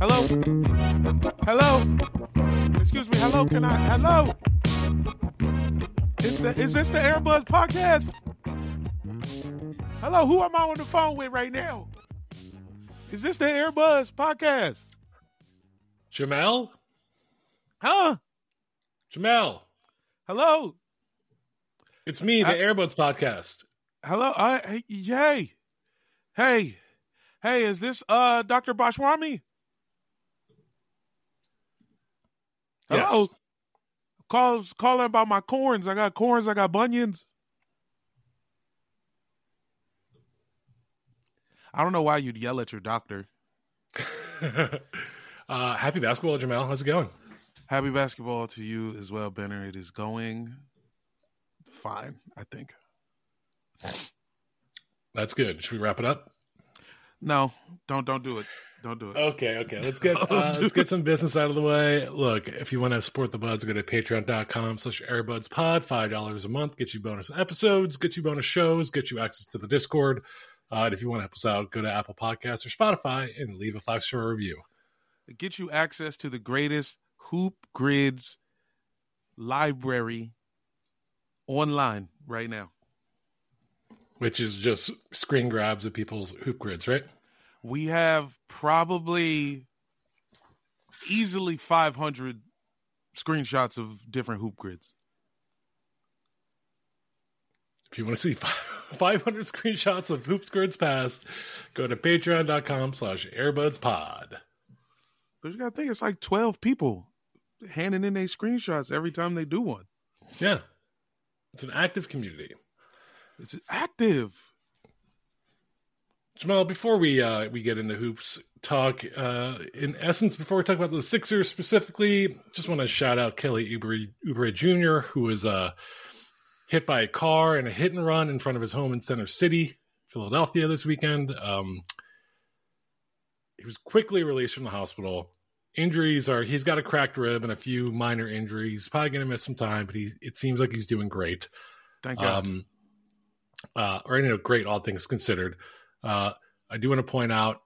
Hello? Hello? Excuse me, hello, can I, hello? Is this the AirBuds Podcast? Hello, who am I on the phone with right now? Is this the AirBuds Podcast? Jamal? Huh? Jamal. Hello? It's me, the AirBuds Podcast. Hello, yay. Hey, is this Dr. Bashwami? Hello. Yes. Calling about my corns. I got corns. I got bunions. I don't know why you'd yell at your doctor. Happy basketball, Jamal. How's it going? Happy basketball to you as well, Benner. It is going fine, I think. That's good. Should we wrap it up? No, don't do it. Don't do it. Okay. Let's get some business out of the way. Look, if you want to support the buds, go to patreon.com/AirBudsPod. $5 a month. Get you bonus episodes. Get you bonus shows. Get you access to the Discord. And if you want to help us out, go to Apple Podcasts or Spotify and leave a 5-star review. Get you access to the greatest Hoop Grids library online right now. Which is just screen grabs of people's Hoop Grids, right? We have probably easily 500 screenshots of different Hoop Grids. If you want to see 500 screenshots of Hoop Grids past, go to patreon.com/AirBudsPod. But you got to think, it's like 12 people handing in their screenshots every time they do one. Yeah. It's an active community. It's active. Jamal, before we get into hoops talk, in essence, before we talk about the Sixers specifically, just want to shout out Kelly Oubre Jr., who was hit by a car in a hit and run in front of his home in Center City, Philadelphia this weekend. He was quickly released from the hospital. Injuries are, he's got a cracked rib and a few minor injuries. Probably going to miss some time, but it seems like he's doing great. Thank God. Great, all things considered. I do want to point out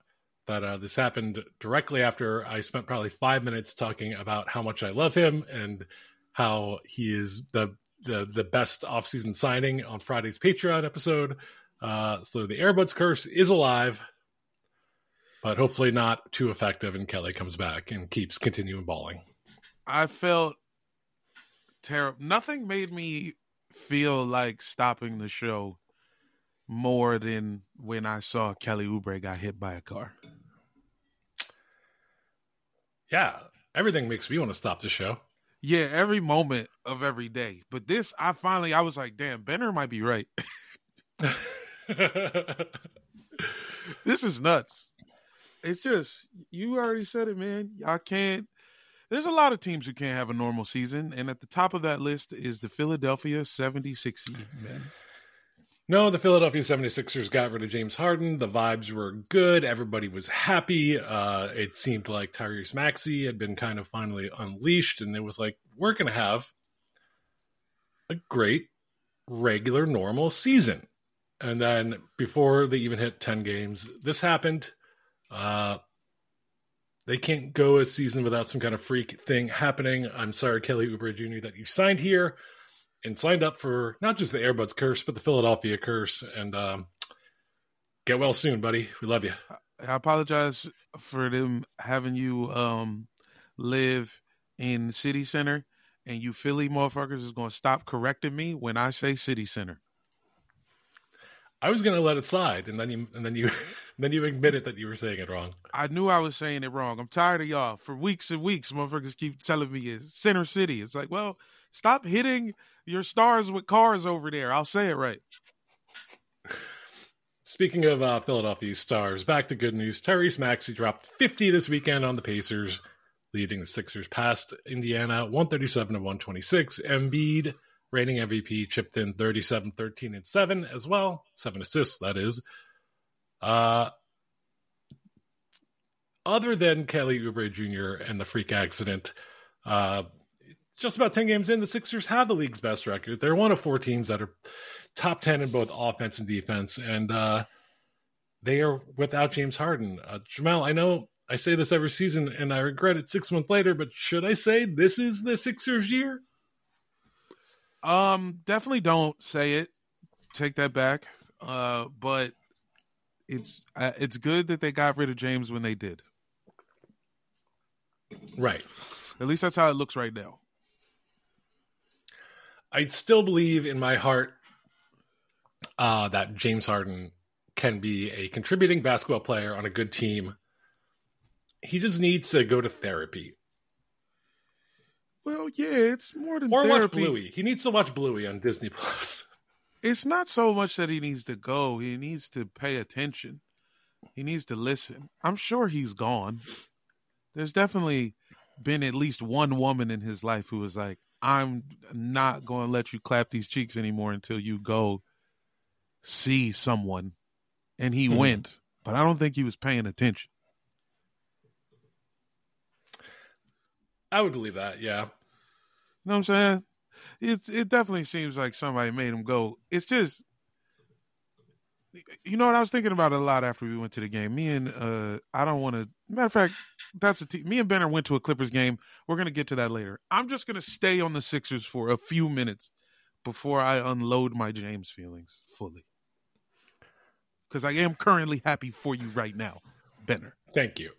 that this happened directly after I spent probably 5 minutes talking about how much I love him and how he is the best offseason signing on Friday's Patreon episode. So the AirBuds curse is alive, but hopefully not too effective. And Kelly comes back and keeps continuing balling. I felt terrible. Nothing made me feel like stopping the show more than when I saw Kelly Oubre got hit by a car. Yeah, everything makes me want to stop the show. Yeah, every moment of every day. But this, I was like, damn, Benner might be right. This is nuts. It's just, you already said it, man. I can't. There's a lot of teams who can't have a normal season, and at the top of that list is the Philadelphia 76ers, man. No, the Philadelphia 76ers got rid of James Harden. The vibes were good. Everybody was happy. It seemed like Tyrese Maxey had been kind of finally unleashed, and it was like, we're going to have a great, regular, normal season. And then before they even hit 10 games, this happened. They can't go a season without some kind of freak thing happening. I'm sorry, Kelly Oubre Jr., that you signed here and signed up for not just the AirBuds curse, but the Philadelphia curse. And get well soon, buddy. We love you. I apologize for them having you live in City Center, and you Philly motherfuckers is going to stop correcting me when I say City Center. I was going to let it slide, and then you admitted that you were saying it wrong. I knew I was saying it wrong. I'm tired of y'all. For weeks and weeks, motherfuckers keep telling me it's Center City. It's like, well, stop hitting your stars with cars over there. I'll say it right. Speaking of Philadelphia stars, back to good news. Tyrese Maxey dropped 50 this weekend on the Pacers, leading the Sixers past Indiana, 137 to 126. Embiid, reigning MVP, chipped in 37, 13, and 7 as well. 7 assists, that is. Other than Kelly Oubre Jr. and the freak accident, just about 10 games in, the Sixers have the league's best record. They're one of four teams that are top 10 in both offense and defense, and they are without James Harden. Jamal, I know I say this every season, and I regret it 6 months later, but should I say this is the Sixers' year? Definitely don't say it. Take that back. But it's good that they got rid of James when they did. Right. At least that's how it looks right now. I still believe in my heart that James Harden can be a contributing basketball player on a good team. He just needs to go to therapy. Well, yeah, it's more than therapy. Or watch Bluey. He needs to watch Bluey on Disney+. It's not so much that he needs to go. He needs to pay attention. He needs to listen. I'm sure he's gone. There's definitely been at least one woman in his life who was like, I'm not going to let you clap these cheeks anymore until you go see someone. And he went. But I don't think he was paying attention. I would believe that, yeah. You know what I'm saying? It definitely seems like somebody made him go. It's just, you know what I was thinking about a lot after we went to the game. Me and, I don't want to, matter of fact, me and Benner went to a Clippers game. We're going to get to that later. I'm just going to stay on the Sixers for a few minutes before I unload my James feelings fully. Because I am currently happy for you right now, Benner. Thank you.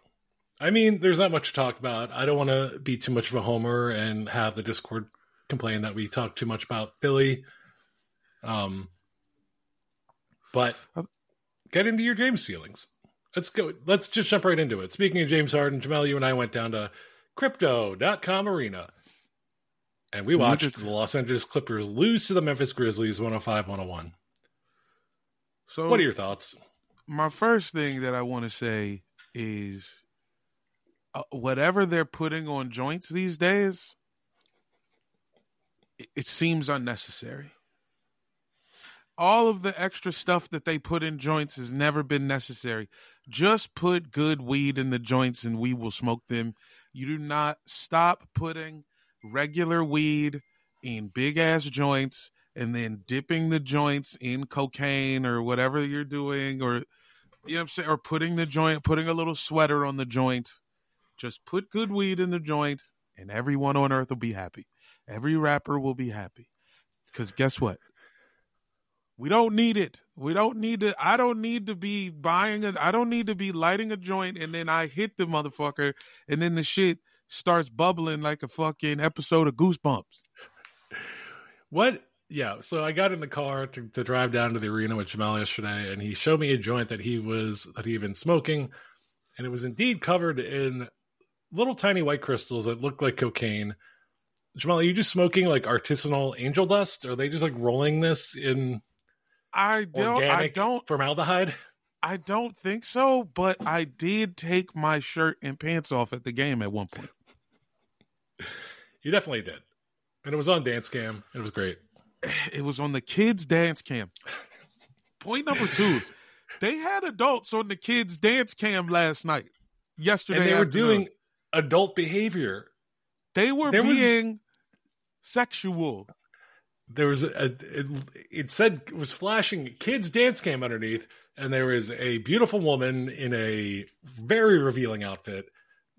I mean, there's not much to talk about. I don't want to be too much of a homer and have the Discord complain that we talk too much about Philly. But get into your James feelings. Let's go. Let's just jump right into it. Speaking of James Harden, Jamal, you and I went down to Crypto.com Arena. And we watched the Los Angeles Clippers lose to the Memphis Grizzlies 105-101. So what are your thoughts? My first thing that I want to say is, whatever they're putting on joints these days, it seems unnecessary. All of the extra stuff that they put in joints has never been necessary. Just put good weed in the joints and we will smoke them. You do not stop putting regular weed in big ass joints and then dipping the joints in cocaine or whatever you're doing, or, you know what I'm saying, or putting a little sweater on the joint. Just put good weed in the joint and everyone on earth will be happy. Every rapper will be happy. Because guess what? We don't need it. I don't need to be I don't need to be lighting a joint and then I hit the motherfucker and then the shit starts bubbling like a fucking episode of Goosebumps. What? Yeah. So I got in the car to drive down to the arena with Jamal yesterday and he showed me a joint that he'd been smoking, and it was indeed covered in little tiny white crystals that look like cocaine. Jamal, are you just smoking like artisanal angel dust? Are they just like rolling this in organic formaldehyde? I don't think so, but I did take my shirt and pants off at the game at one point. You definitely did. And it was on Dance Cam. It was great. It was on the kids' Dance Cam. Point number two, they had adults on the kids' dance cam yesterday. And they were doing adult behavior. They were being sexual. There was it said it was flashing kids' dance cam underneath, and there was a beautiful woman in a very revealing outfit,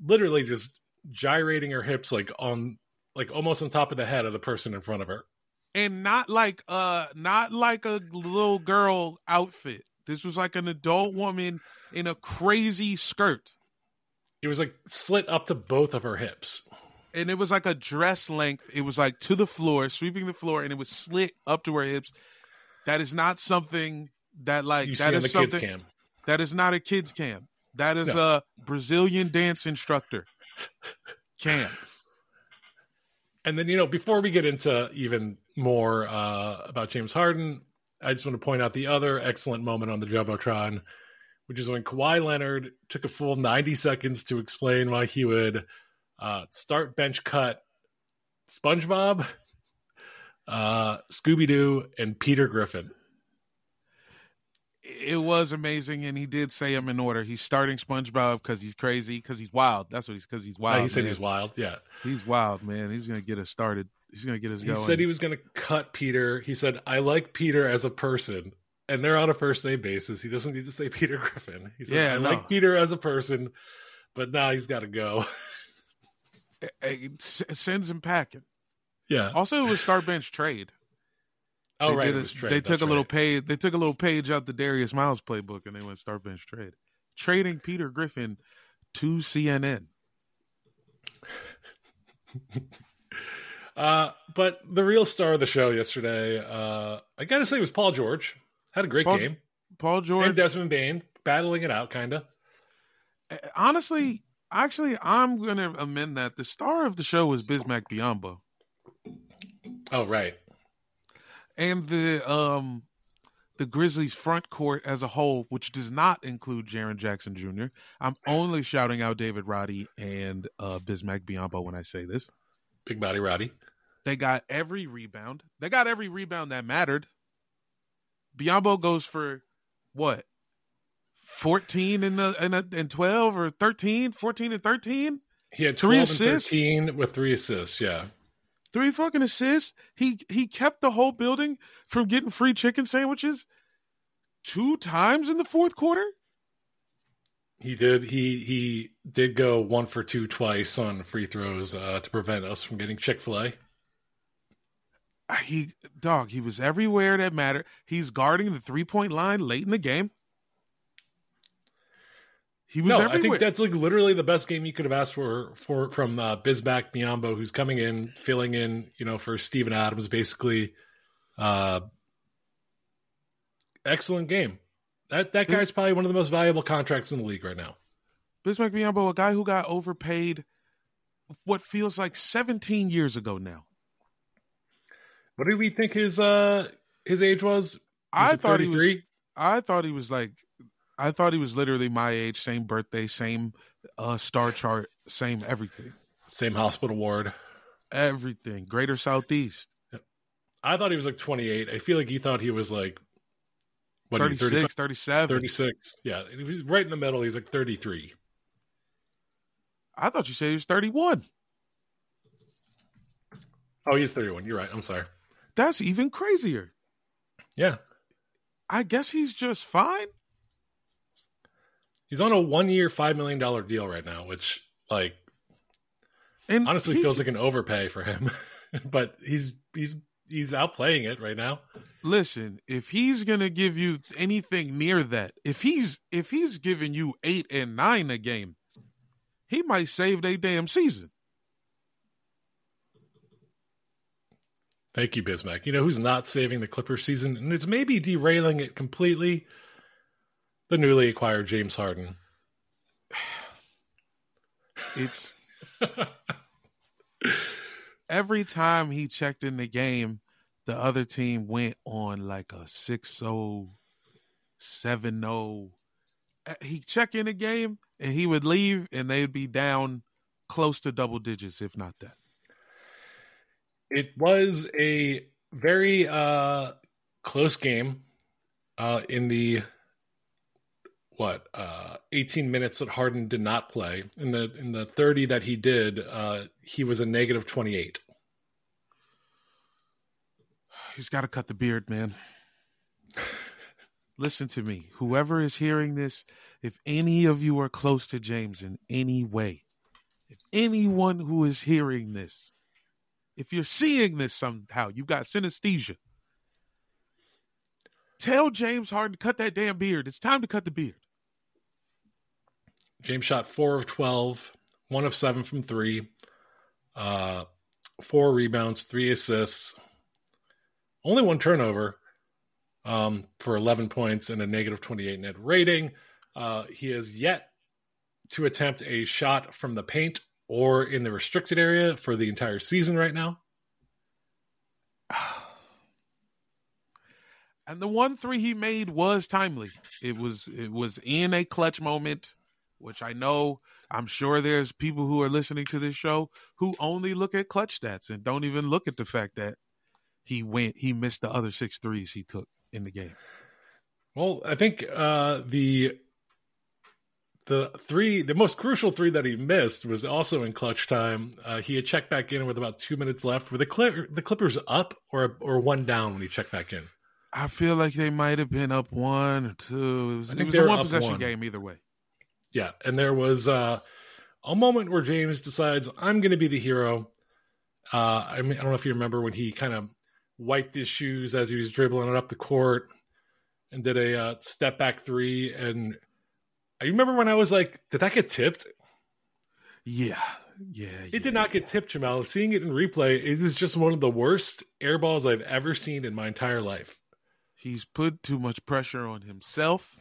literally just gyrating her hips like almost on top of the head of the person in front of her. And not like a little girl outfit. This was like an adult woman in a crazy skirt. It was like slit up to both of her hips. And it was like a dress length. It was like to the floor, sweeping the floor, and it was slit up to her hips. That is not something that that is not a kids cam. That is a Brazilian dance instructor cam. And then, before we get into even more about James Harden, I just want to point out the other excellent moment on the Jumbotron, which is when Kawhi Leonard took a full 90 seconds to explain why he would start bench cut SpongeBob, Scooby-Doo, and Peter Griffin. It was amazing, and he did say them in order. He's starting SpongeBob because he's crazy, because he's wild. That's what because he's wild. Yeah, he said he's wild. Yeah, he's wild, man. He's gonna get us started. He's gonna get us going. He said he was gonna cut Peter. He said, "I like Peter as a person," and they're on a first name basis. He doesn't need to say Peter Griffin. He said, "I like Peter as a person," but now he's got to go. It sends him packing. Yeah. Also, it was start bench trade. Oh, they right. They took a little page out the Darius Miles playbook, and they went start bench trade, trading Peter Griffin to CNN. But the real star of the show yesterday, I got to say, was Paul George. Had a great game. Paul George and Desmond Bane battling it out, kind of. Honestly, I'm going to amend that. The star of the show was Bismack Biyombo. Oh, right. And the Grizzlies front court as a whole, which does not include Jaren Jackson Jr. I'm only shouting out David Roddy and Bismack Biyombo when I say this. Big body Roddy. They got every rebound. They got every rebound that mattered. Biyombo goes for what? 14 and 13? He had 12 and 13 with 3 assists, yeah. 3 fucking assists. He kept the whole building from getting free chicken sandwiches 2 times in the fourth quarter. He did. He did go 1 for 2 twice on free throws to prevent us from getting Chick-fil-A. He was everywhere that mattered. He's guarding the 3-point line late in the game. He was everywhere. I think that's like literally the best game you could have asked for from Bismack Biyombo, who's coming in, filling in, for Steven Adams, basically. Excellent game. That guy's probably one of the most valuable contracts in the league right now. Bismack Biyombo, a guy who got overpaid what feels like 17 years ago now. What did we think his age was? I thought 33? I thought he was literally my age, same birthday, same star chart, same everything. Same hospital ward. Everything. Greater Southeast. Yep. I thought he was like 28. I feel like you thought he was like 36, 37. 36. Yeah. He was right in the middle. He's like 33. I thought you said he was 31. Oh, he's 31. You're right. I'm sorry. That's even crazier. Yeah. I guess he's just fine. He's on a 1-year, $5 million deal right now, which honestly feels like an overpay for him. But he's outplaying it right now. Listen, if he's gonna give you anything near that, if he's giving you 8 and 9 a game, he might save their damn season. Thank you, Bismack. You know who's not saving the Clippers season, and it's maybe derailing it completely? The newly acquired James Harden. It's every time he checked in the game, the other team went on like a 6-0, 7-0. He'd check in the game and he would leave and they'd be down close to double digits, if not that. It was a very close game. in the 18 minutes that Harden did not play, in the 30 that he did, he was a negative 28. He's got to cut the beard, man. Listen to me. Whoever is hearing this, if any of you are close to James in any way, if anyone who is hearing this, if you're seeing this somehow, you got synesthesia. Tell James Harden to cut that damn beard. It's time to cut the beard. James shot 4 of 12, 1 of 7 from 3, 4 rebounds, 3 assists, only 1 turnover for 11 points and a negative 28 net rating. He has yet to attempt a shot from the paint or in the restricted area for the entire season right now. And the 1-3 he made was timely. It was in a clutch moment, which I'm sure there's people who are listening to this show who only look at clutch stats and don't even look at the fact that he missed the other 6 threes he took in the game. Well, I think the most crucial 3 that he missed was also in clutch time. He had checked back in with about 2 minutes left. Were the Clippers up or one down when he checked back in? I feel like they might have been up 1 or 2. It was a one-possession game either way. Yeah, and there was a moment where James decides, I'm going to be the hero. I don't know if you remember when he kind of wiped his shoes as he was dribbling it up the court and did a step-back 3. And I remember when I was like, did that get tipped? Yeah. It did not get tipped, Jamal. Seeing it in replay, it is just one of the worst air balls I've ever seen in my entire life. He's put too much pressure on himself.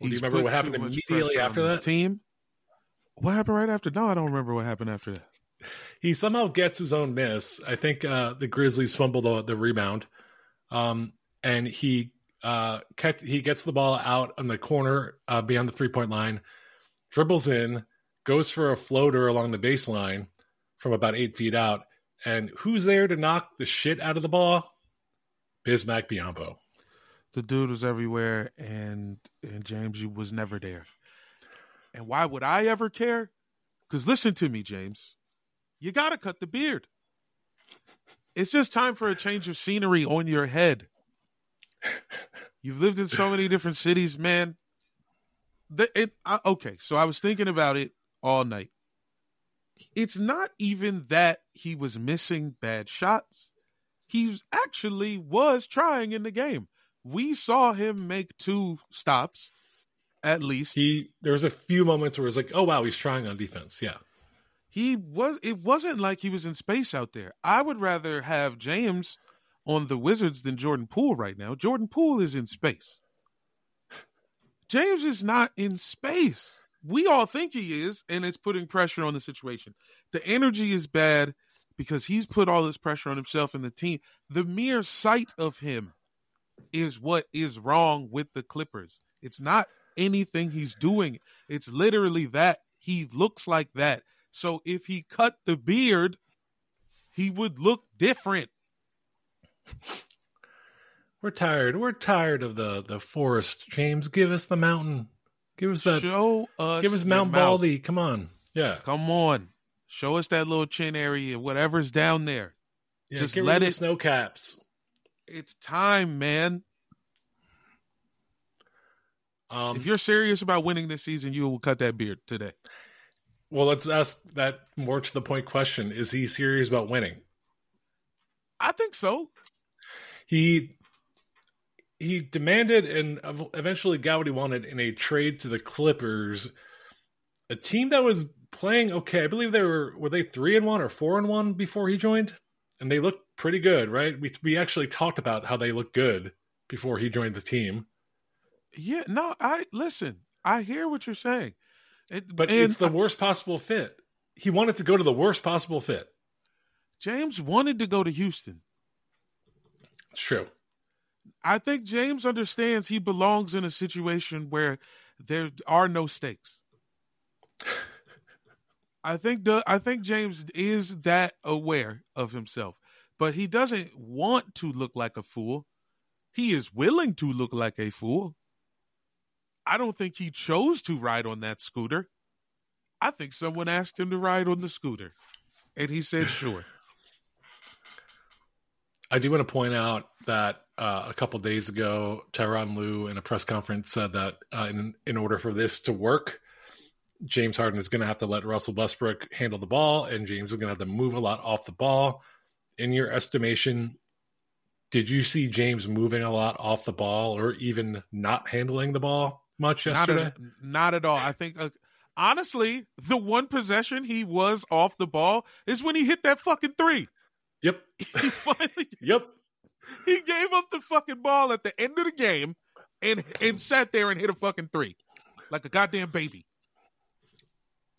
Well, do you remember what happened immediately after that? Team. What happened right after? No, I don't remember what happened after that. He somehow gets his own miss. I think the Grizzlies fumbled the rebound, and he gets the ball out on the corner beyond the three-point line, dribbles in, goes for a floater along the baseline from about 8 feet out, and who's there to knock the shit out of the ball? Bismack Biyombo. The dude was everywhere, and James was never there. And why would I ever care? Because listen to me, James. You got to cut the beard. It's just time for a change of scenery on your head. You've lived in so many different cities, man. So I was thinking about it all night. It's not even that he was missing bad shots. He actually was trying in the game. We saw him make 2 stops, at least. There was a few moments where it was like, oh, wow, he's trying on defense. Yeah. It wasn't like he was in space out there. I would rather have James on the Wizards than Jordan Poole right now. Jordan Poole is in space. James is not in space. We all think he is, and it's putting pressure on the situation. The energy is bad, because he's put all this pressure on himself and the team. The mere sight of him is what is wrong with the Clippers. It's not anything he's doing. It's literally that he looks like that. So if he cut the beard, he would look different. We're tired. We're tired of the forest, James. Give us the mountain. Give us that. Show us. Give us Mount Baldy. Come on. Yeah. Come on. Show us that little chin area, whatever's down there. Yeah, just let it. Snow caps. It's time, man. If you're serious about winning this season, you will cut that beard today. Well, let's ask that more to the point question: is he serious about winning? I think so. He demanded and eventually got what he wanted in a trade to the Clippers, a team that was playing okay. I believe they were 3-1 or 4-1 before he joined, and they looked pretty good, right? We actually talked about how they looked good before he joined the team. Yeah, no, I hear what you're saying, but it's the worst possible fit. He wanted to go to the worst possible fit. James wanted to go to Houston. It's true. I think James understands he belongs in a situation where there are no stakes. I think James is that aware of himself, but he doesn't want to look like a fool. He is willing to look like a fool. I don't think he chose to ride on that scooter. I think someone asked him to ride on the scooter, and he said, sure. I do want to point out that a couple days ago, Tyronn Lue in a press conference said that in order for this to work, James Harden is going to have to let Russell Westbrook handle the ball, and James is going to have to move a lot off the ball. In your estimation, did you see James moving a lot off the ball or even not handling the ball much yesterday? Not at all. I think, honestly, the one possession he was off the ball is when he hit that fucking three. Yep. He finally, yep. He gave up the fucking ball at the end of the game and sat there and hit a fucking three like a goddamn baby.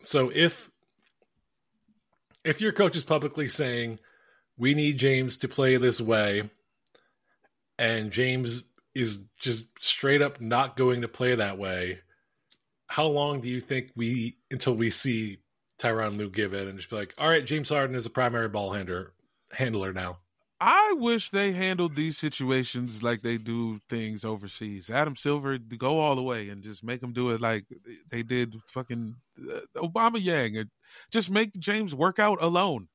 So if your coach is publicly saying we need James to play this way and James is just straight up not going to play that way, how long do you think until we see Tyronn Lue give it and just be like, all right, James Harden is a primary ball handler now? I wish they handled these situations like they do things overseas. Adam Silver, go all the way and just make them do it like they did fucking Obama Yang. Just make James work out alone.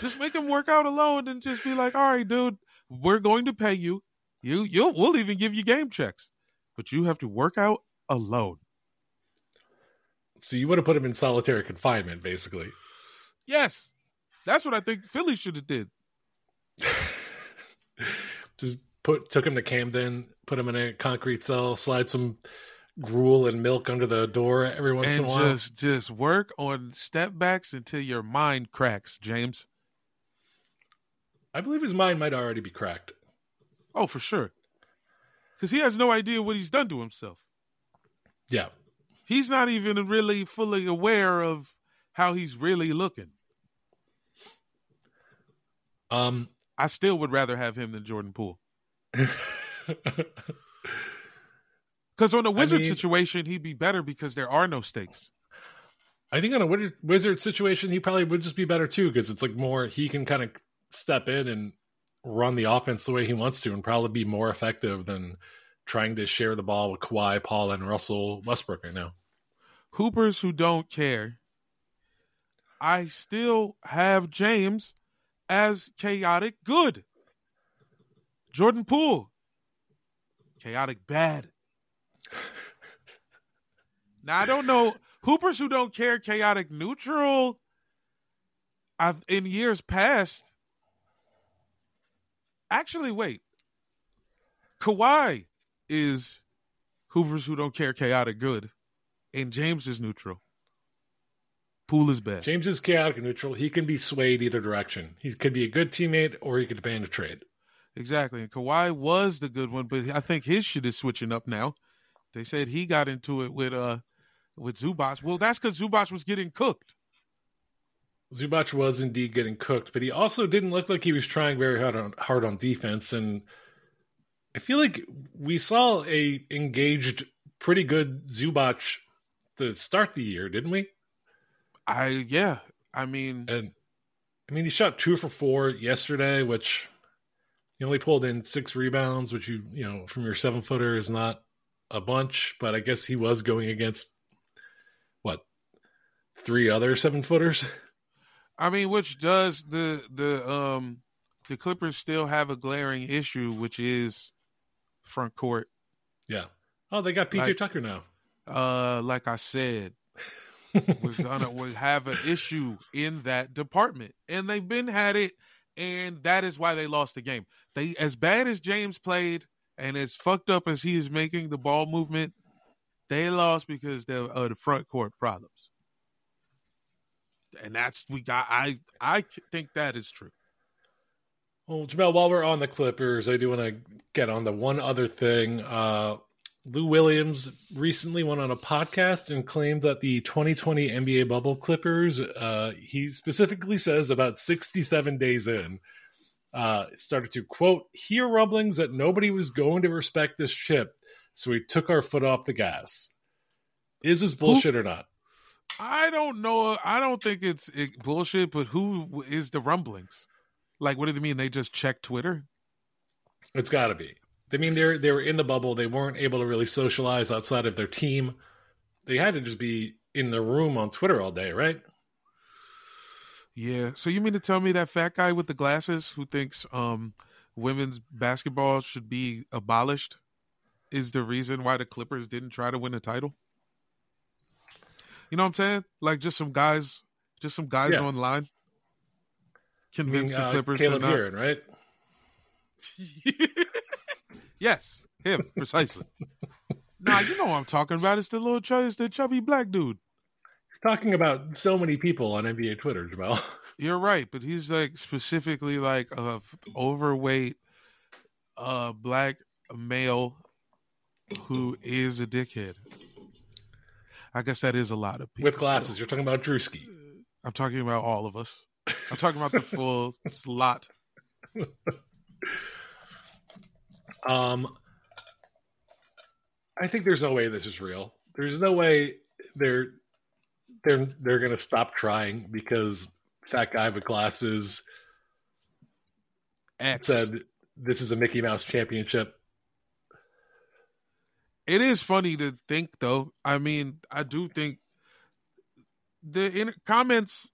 Just make him work out alone and just be like, all right, dude, we're going to pay you. We'll even give you game checks. But you have to work out alone. So you would have put him in solitary confinement, basically. Yes. That's what I think Philly should have did. Just took him to Camden, put him in a concrete cell, slide some gruel and milk under the door every once in a while. Just work on step backs until your mind cracks, James. I believe his mind might already be cracked. Oh, for sure. Because he has no idea what he's done to himself. Yeah. He's not even really fully aware of how he's really looking. I still would rather have him than Jordan Poole. Because on a Wizard situation, he'd be better because there are no stakes. I think on a Wizard situation, he probably would just be better too because it's like more, he can kind of step in and run the offense the way he wants to and probably be more effective than trying to share the ball with Kawhi, Paul, and Russell Westbrook right now. Hoopers who don't care. I still have James as chaotic good. Jordan Poole, chaotic bad. Now, I don't know. Hoopers who don't care, chaotic neutral. In years past. Actually, wait. Kawhi is Hoopers who don't care, chaotic good. And James is neutral. Poole is bad. James is chaotic and neutral. He can be swayed either direction. He could be a good teammate or he could demand a trade. Exactly. And Kawhi was the good one, but I think his shit is switching up now. They said he got into it with Zubac. Well, that's because Zubac was getting cooked. Zubac was indeed getting cooked, but he also didn't look like he was trying very hard on defense. And I feel like we saw a engaged, pretty good Zubac to start the year, didn't we? I mean, he shot 2 for 4 yesterday, which he only pulled in 6 rebounds, which you know from your 7-footer is not a bunch, but I guess he was going against 3 other 7-footers. I mean, which does the Clippers still have a glaring issue, which is front court. Yeah. Oh, they got PJ Tucker now. Like I said. would have an issue in that department, and they've been had it, and that is why they lost the game. They, as bad as James played and as fucked up as he is making the ball movement, they lost because of the front court problems, and that's we got. I think that is true. Well, Jamal, while we're on the Clippers, I do want to get on the one other thing. Lou Williams recently went on a podcast and claimed that the 2020 NBA bubble Clippers, he specifically says about 67 days in, started to, quote, hear rumblings that nobody was going to respect this chip, so we took our foot off the gas. Is this bullshit or not? I don't know. I don't think it's bullshit, but who is the rumblings? Like, what do they mean? They just check Twitter? It's got to be. I mean, they were in the bubble. They weren't able to really socialize outside of their team. They had to just be in their room on Twitter all day, right? Yeah. So you mean to tell me that fat guy with the glasses who thinks women's basketball should be abolished is the reason why the Clippers didn't try to win a title? You know what I'm saying? Like just some guys online convinced the Clippers to not. Caleb Heron, right? Yes, him precisely. Nah, you know what I'm talking about. It's the chubby black dude. You're talking about so many people on NBA Twitter, Jamal. You're right, but he's like specifically like a overweight, black male who is a dickhead. I guess that is a lot of people with glasses. Still. You're talking about Drewski. I'm talking about all of us. I'm talking about the full slot. I think there's no way this is real. There's no way they're gonna stop trying because fat guy with glasses said this is a Mickey Mouse championship. It is funny to think, though. I mean, I do think the comments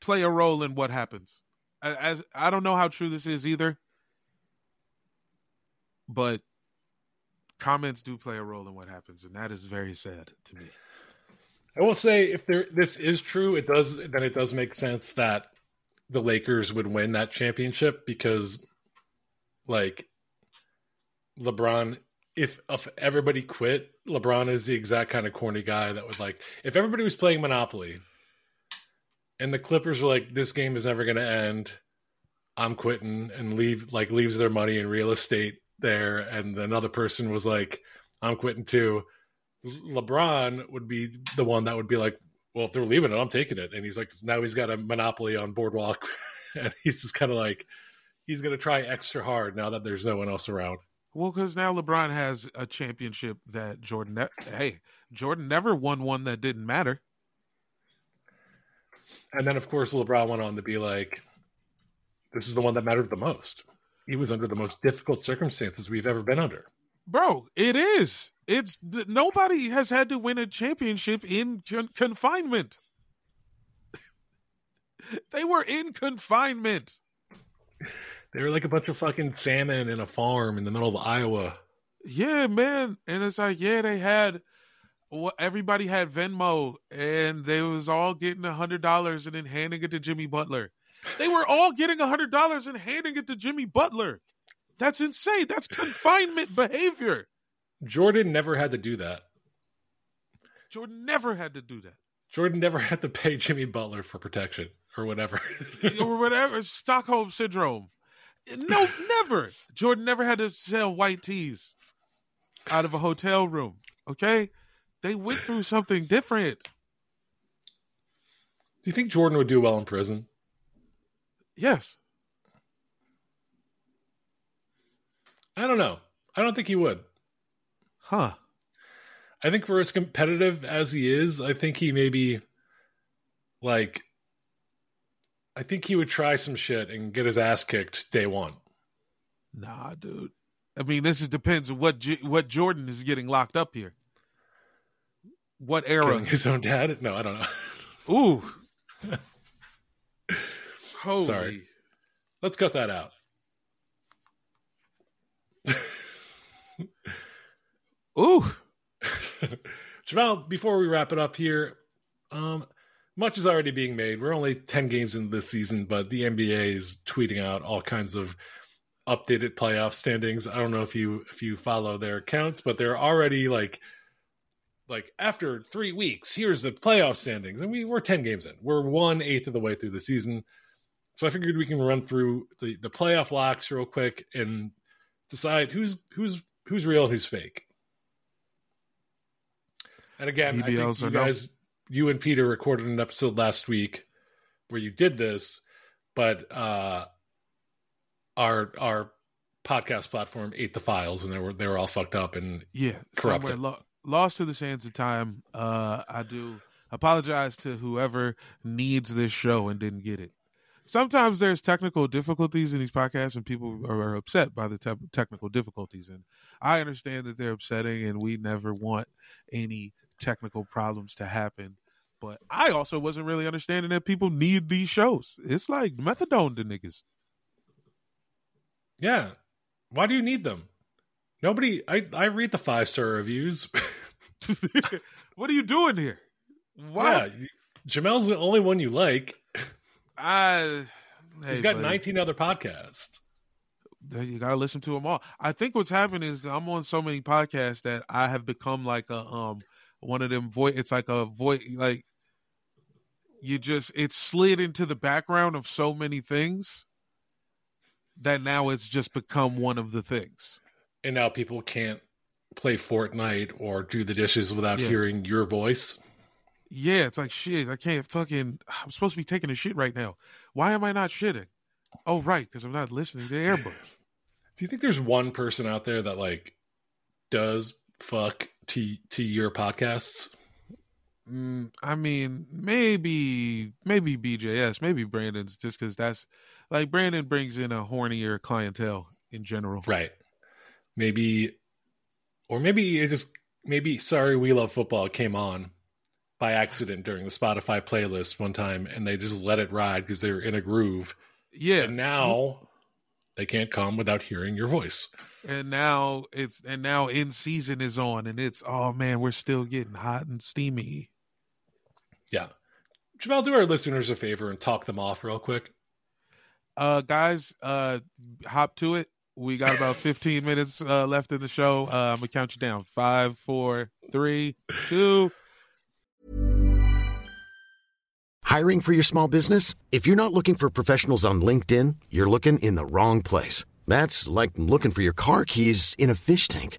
play a role in what happens. As I don't know how true this is either, but comments do play a role in what happens, and that is very sad to me. I will say, if this is true, it does make sense that the Lakers would win that championship because, like, LeBron. If everybody quit, LeBron is the exact kind of corny guy that would like. If everybody was playing Monopoly, and the Clippers were like, "This game is never going to end," I'm quitting, and leaves their money in real estate there, and another person was like, "I'm quitting too." LeBron would be the one that would be like, "Well, if they're leaving it, I'm taking it," and he's like, now he's got a monopoly on Boardwalk, and he's just kind of like, he's going to try extra hard now that there's no one else around. Well, because now LeBron has a championship that Jordan never won one that didn't matter. And then, of course, LeBron went on to be like, this is the one that mattered the most. He was under the most difficult circumstances we've ever been under. Bro, it is. It's nobody has had to win a championship in confinement. They were in confinement. They were like a bunch of fucking salmon in a farm in the middle of Iowa. Yeah, man. And it's like, yeah, everybody had Venmo and they was all getting $100 and then handing it to Jimmy Butler. They were all getting $100 and handing it to Jimmy Butler. That's insane. That's confinement behavior. Jordan never had to do that. Jordan never had to pay Jimmy Butler for protection or whatever. Stockholm syndrome. No, never. Jordan never had to sell white teas out of a hotel room. Okay? They went through something different. Do you think Jordan would do well in prison? Yes. I don't know. I don't think he would. Huh. I think for as competitive as he is, I think he maybe, like... I think he would try some shit and get his ass kicked day one. Nah, dude. I mean, this depends on what Jordan is getting locked up here. What era? Killing his own dad? No, I don't know. Ooh. Holy. Sorry. Let's cut that out. Ooh. Jamal, before we wrap it up here, much is already being made. We're only 10 games into this season, but the NBA is tweeting out all kinds of updated playoff standings. I don't know if you follow their accounts, but they're already like after 3 weeks, here's the playoff standings. And we're 10 games in. We're 1/8 of the way through the season. So I figured we can run through the playoff locks real quick and decide who's real and who's fake. And again, I think you guys... You and Peter recorded an episode last week where you did this, but our podcast platform ate the files and they were all fucked up and corrupted, lost to the sands of time. I do apologize to whoever needs this show and didn't get it. sometimes there's technical difficulties in these podcasts and people are upset by the technical difficulties. And I understand that they're upsetting and we never want any technical problems to happen. But I also wasn't really understanding that people need these shows. It's like methadone to niggas. Yeah. Why do you need them? Nobody, I read the 5-star reviews. What are you doing here? Why? Yeah, Jamel's the only one you like. He's got buddy. 19 other podcasts. You got to listen to them all. I think what's happened is I'm on so many podcasts that I have become like a, one of them voice. It's like a voice, like you just, it's slid into the background of so many things that now it's just become one of the things. And now people can't play Fortnite or do the dishes without hearing your voice. Yeah, it's like, shit, I can't fucking... I'm supposed to be taking a shit right now. Why am I not shitting? Oh, right, because I'm not listening to AirBuds. Do you think there's one person out there that, like, does fuck to your podcasts? I mean, maybe BJS, maybe Brandon's, just because that's... Like, Brandon brings in a hornier clientele in general. Right. Maybe... Or maybe it just... Maybe Sorry We Love Football came on by accident during the Spotify playlist one time, and they just let it ride because they were in a groove. Yeah. And now they can't come without hearing your voice. And now it's, and now In Season is on, and it's, oh man, we're still getting hot and steamy. Yeah. Jamal, do our listeners a favor and talk them off real quick. Guys, hop to it. We got about 15 minutes left in the show. I'm gonna count you down. 5, 4, 3, 2. Hiring for your small business? If you're not looking for professionals on LinkedIn, you're looking in the wrong place. That's like looking for your car keys in a fish tank.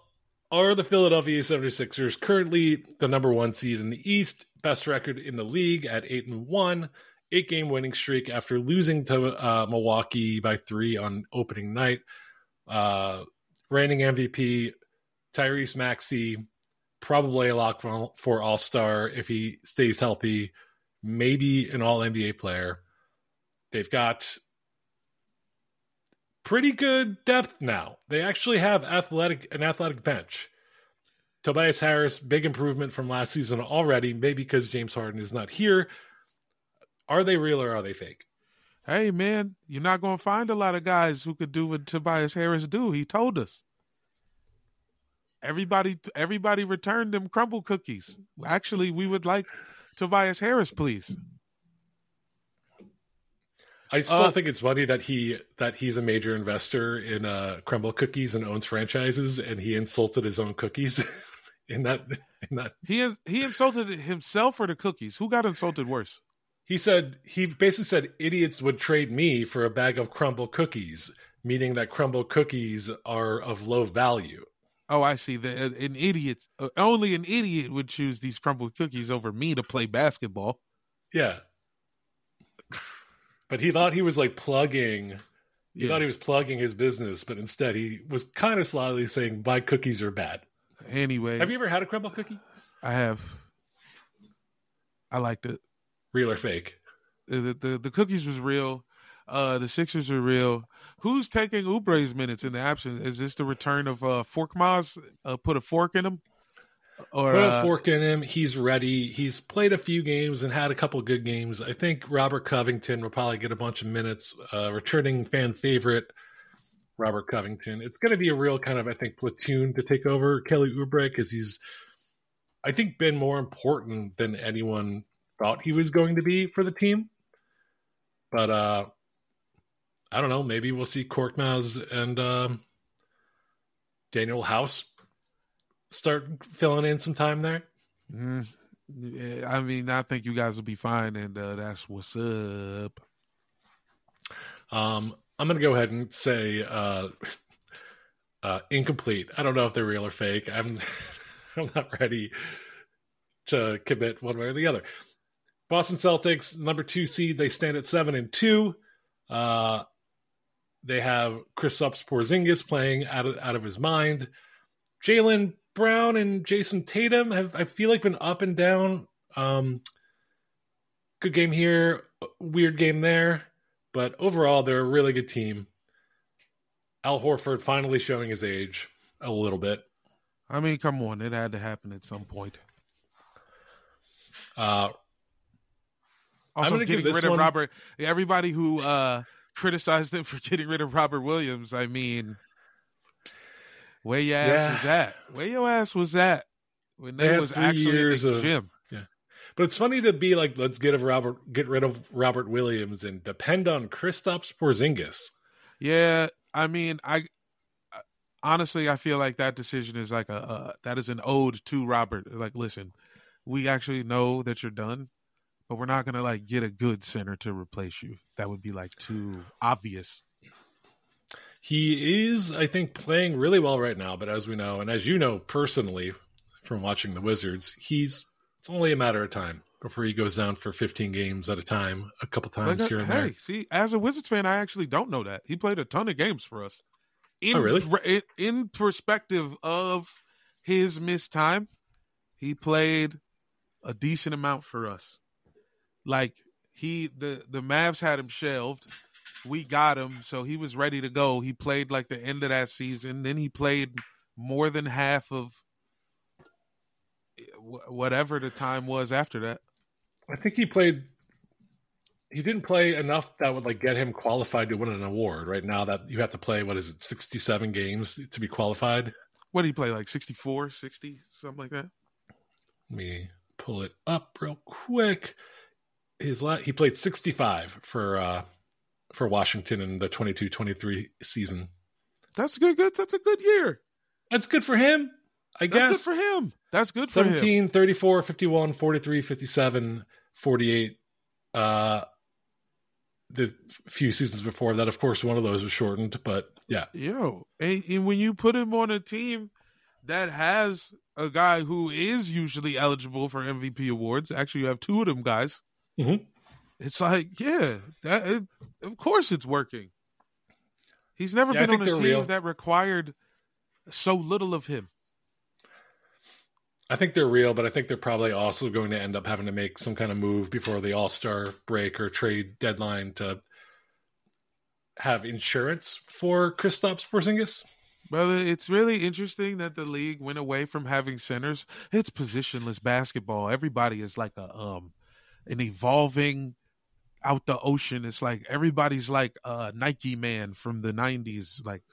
are the Philadelphia 76ers currently the number one seed in the East, best record in the league at 8-1, 8-game winning streak after losing to Milwaukee by 3 on opening night. Reigning MVP Tyrese Maxey, probably a lock for All-Star if he stays healthy, maybe an All-NBA player. They've got pretty good depth now. They actually have an athletic bench. Tobias Harris, big improvement from last season already, maybe because James Harden is not here. Are they real or are they fake? Hey, man, you're not going to find a lot of guys who could do what Tobias Harris do. He told us. Everybody returned them crumble cookies. Actually, we would like Tobias Harris, please. I still think it's funny that he's a major investor in Crumble Cookies and owns franchises, and he insulted his own cookies in that. He insulted himself or the cookies. Who got insulted worse? He basically said idiots would trade me for a bag of Crumble Cookies, meaning that Crumble Cookies are of low value. Oh, I see. Only an idiot would choose these Crumble Cookies over me to play basketball. Yeah. But he thought he was like plugging his business, but instead he was kind of slyly saying, my cookies are bad. Anyway. Have you ever had a crumble cookie? I have. I liked it. Real or fake? The cookies was real. The Sixers are real. Who's taking Oubre's minutes in the absence? Is this the return of Fork Moss? Put a fork in him? Put a fork in him. He's ready. He's played a few games and had a couple good games. I think Robert Covington will probably get a bunch of minutes, returning fan favorite. Robert Covington. It's going to be a real kind of, I think, platoon to take over Kelly Oubre, because he's, I think, been more important than anyone thought he was going to be for the team. But I don't know. Maybe we'll see Korkmaz and Daniel House start filling in some time there. Mm-hmm. Yeah, I mean, I think you guys will be fine, and that's what's up. I'm going to go ahead and say incomplete. I don't know if they're real or fake. I'm not ready to commit one way or the other. Boston Celtics, number 2 seed. They stand at 7-2. They have Kristaps Porzingis playing out of his mind. Jaylen Brown and Jason Tatum have, I feel like, been up and down. Good game here, weird game there, but overall they're a really good team. Al Horford finally showing his age a little bit. I mean, come on, it had to happen at some point. Also, getting rid of Robert. Everybody who criticized them for getting rid of Robert Williams, I mean, where your ass was at? Where your ass was at when they was actually in the gym? Yeah, but it's funny to be like, let's get rid of Robert Williams and depend on Kristaps Porzingis. Yeah, I mean, I honestly, I feel like that decision is like that is an ode to Robert. Like, listen, we actually know that you're done, but we're not gonna like get a good center to replace you. That would be like too obvious. He is, I think, playing really well right now. But as we know, and as you know personally from watching the Wizards, it's only a matter of time before he goes down for 15 games at a time, a couple times here and there. Hey, see, as a Wizards fan, I actually don't know that. He played a ton of games for us. Really? In perspective of his missed time, he played a decent amount for us. Like, the Mavs had him shelved. We got him, so he was ready to go. He played like the end of that season. Then he played more than half of whatever the time was after that. I think he didn't play enough that would like get him qualified to win an award. Right now that you have to play, 67 games to be qualified? What did he play, like 64, 60, something like that? Let me pull it up real quick. He played 65 for Washington in the 22-23 season. That's good. That's a good year. That's good for him, I guess. That's good for him. 17, 34, 51, 43, 57, 48. The few seasons before that, of course, one of those was shortened, but yeah. Yo, and when you put him on a team that has a guy who is usually eligible for MVP awards, actually you have two of them guys. Mm-hmm. It's like, yeah, of course it's working. He's never been on a team that required so little of him. I think they're real, but I think they're probably also going to end up having to make some kind of move before the All-Star break or trade deadline to have insurance for Kristaps Porzingis. Well, it's really interesting that the league went away from having centers. It's positionless basketball. Everybody is like an evolving out the ocean. It's like everybody's like a Nike man from the 90s, like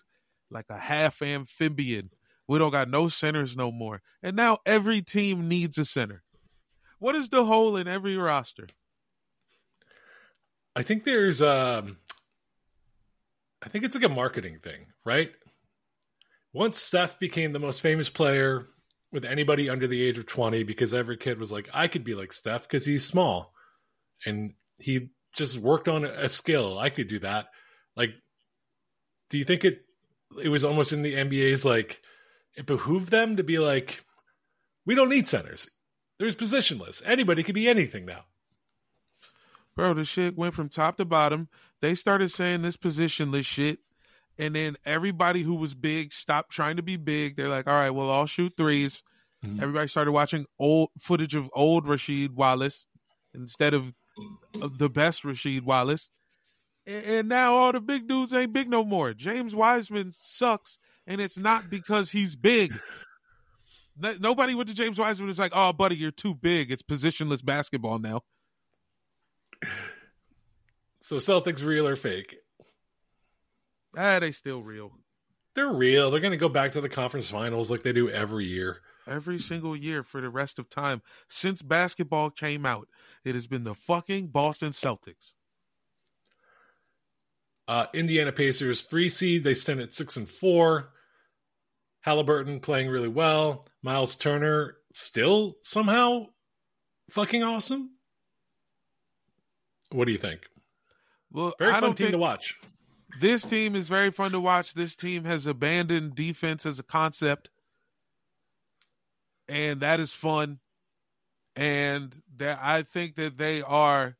a half amphibian. We don't got no centers no more. And now every team needs a center. What is the hole in every roster? I think there's I think it's like a marketing thing, right? Once Steph became the most famous player with anybody under the age of 20, because every kid was like, I could be like Steph because he's small. And he just worked on a skill. I could do that. Like, do you think it was almost in the NBA's, like, it behooved them to be like, we don't need centers. There's positionless. Anybody could be anything now. Bro, the shit went from top to bottom. They started saying this positionless shit. And then everybody who was big stopped trying to be big. They're like, all right, we'll all shoot threes. Mm-hmm. Everybody started watching old footage of old Rasheed Wallace instead of the best Rasheed Wallace. And now all the big dudes ain't big no more. James Wiseman sucks, and it's not because he's big. Nobody went to James Wiseman was like, oh, buddy, you're too big. It's positionless basketball now. So Celtics real or fake? They still real. They're real. They're going to go back to the conference finals like they do every year. Every single year for the rest of time. Since basketball came out, it has been the fucking Boston Celtics. Indiana Pacers 3 seed. They stand at 6-4. Halliburton playing really well. Miles Turner still somehow fucking awesome. What do you think? Well, very fun team to watch. This team is very fun to watch. This team has abandoned defense as a concept. And that is fun. And that I think that they are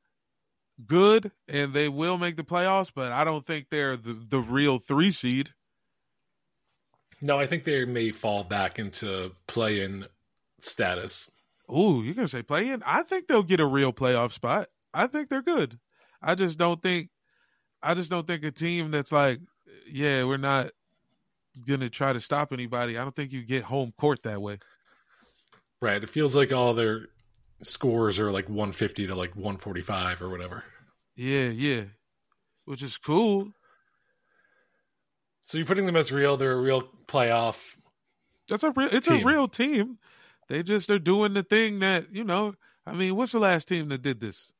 good and they will make the playoffs, but I don't think they're the real 3 seed. No, I think they may fall back into play-in status. Ooh, you're going to say play-in? I think they'll get a real playoff spot. I think they're good. I just don't think a team that's like, yeah, we're not going to try to stop anybody. I don't think you get home court that way. Right. It feels like all their scores are like 150 to like 145 or whatever. Yeah. Which is cool. So you're putting them as real. They're a real playoff. It's a real team. They're doing the thing that, you know, I mean, what's the last team that did this?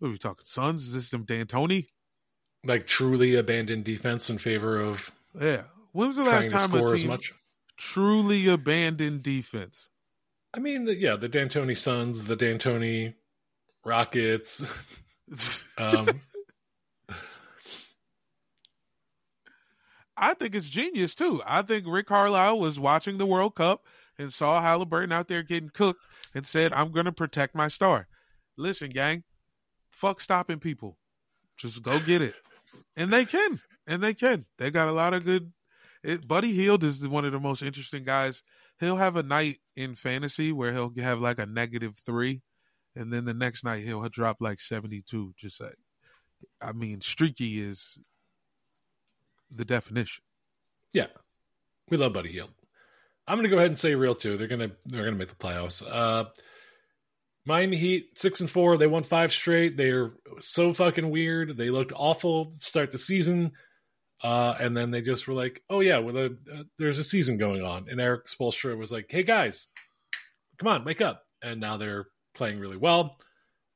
What are we talking? Suns? Is this them D'Antoni? Like truly abandoned defense in favor of When was the last time a team truly abandoned defense? I mean, the D'Antoni Suns, the D'Antoni Rockets. I think it's genius too. I think Rick Carlisle was watching the World Cup and saw Halliburton out there getting cooked and said, "I'm going to protect my star." Listen, gang, fuck stopping people. Just go get it. And they can. They got a lot of good. Buddy Hield is one of the most interesting guys. He'll have a night in fantasy where he'll have like a -3. And then the next night he'll drop like 72. Just like, I mean, streaky is the definition. Yeah. We love Buddy Hield. I'm going to go ahead and say real too. They're going to make the playoffs. Miami Heat 6-4. They won 5 straight. They are so fucking weird. They looked awful to start the season, and then they just were like, "Oh yeah, well, there's a season going on." And Eric Spoelstra was like, "Hey guys, come on, wake up!" And now they're playing really well.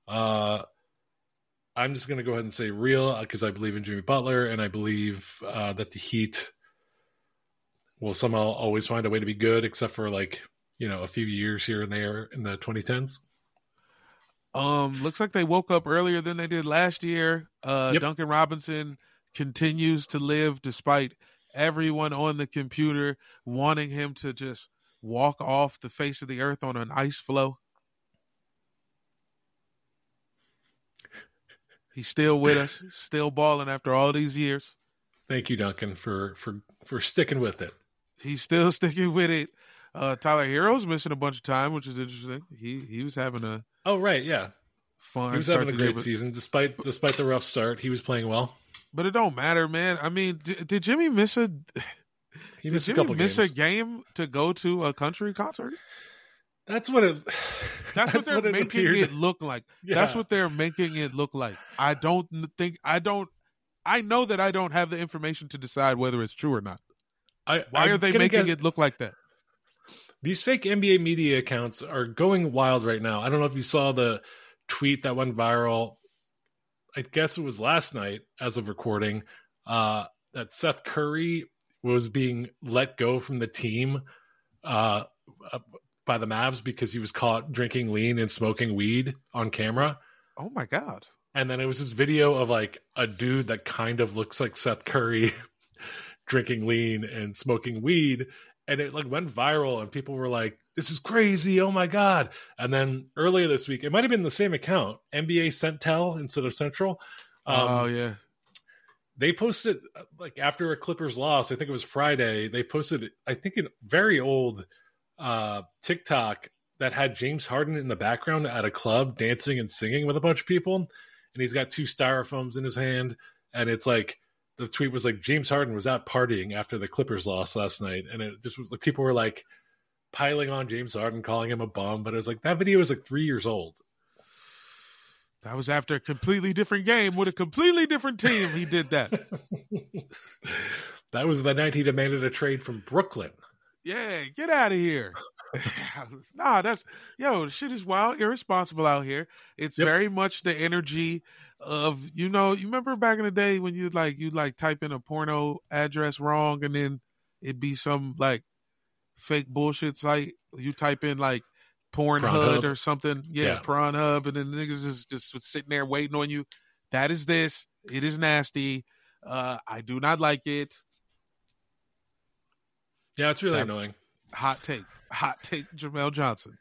I'm just gonna go ahead and say real because I believe in Jimmy Butler, and I believe that the Heat will somehow always find a way to be good, except for like a few years here and there in the 2010s. Looks like they woke up earlier than they did last year. Yep. Duncan Robinson continues to live despite everyone on the computer wanting him to just walk off the face of the earth on an ice floe. He's still with us, still balling after all these years. Thank you, Duncan, for sticking with it. He's still sticking with it. Tyler Hero's missing a bunch of time, which is interesting. He was having a fun. He was having a great season despite the rough start. He was playing well, but it don't matter, man. I mean, did Jimmy miss a? He missed a couple games. Miss a game to go to a country concert? That's what it. That's what they're making it look like. Yeah. That's what they're making it look like. I know that I don't have the information to decide whether it's true or not. Why are they making it look like that? These fake NBA media accounts are going wild right now. I don't know if you saw the tweet that went viral. I guess it was last night as of recording that Seth Curry was being let go from the team by the Mavs because he was caught drinking lean and smoking weed on camera. Oh, my God. And then it was this video of like a dude that kind of looks like Seth Curry drinking lean and smoking weed. And it like went viral and people were like, "This is crazy. Oh my God." And then earlier this week, it might've been the same account, NBA Centel instead of Central. They posted like after a Clippers loss, I think it was Friday. They posted, I think, a very old TikTok that had James Harden in the background at a club dancing and singing with a bunch of people. And he's got 2 styrofoams in his hand. And it's like, the tweet was like, "James Harden was out partying after the Clippers lost last night." And it just was like, people were like piling on James Harden, calling him a bum. But it was like, that video is like 3 years old. That was after a completely different game with a completely different team. He did that. That was the night he demanded a trade from Brooklyn. Yeah, get out of here. Nah, shit is wild, irresponsible out here. It's very much the energy of, you remember back in the day when you'd type in a porno address wrong and then it'd be some fake bullshit site. You type in Pornhub or something. Yeah, Pornhub, and then niggas is just sitting there waiting on you. That is this. It is nasty. I do not like it. Yeah, it's really annoying. Hot take, Jamel Johnson.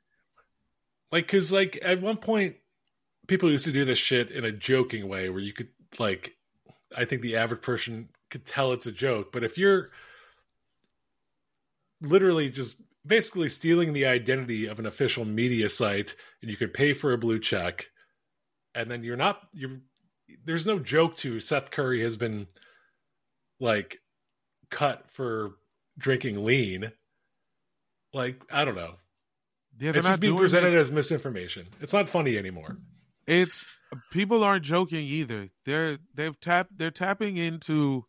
Because at one point, people used to do this shit in a joking way where you could, I think the average person could tell it's a joke. But if you're literally just basically stealing the identity of an official media site and you can pay for a blue check, and then there's no joke to Seth Curry has been cut for drinking lean. I don't know. Yeah, it's just being presented as misinformation. It's not funny anymore. It's people aren't joking either. They're tapping into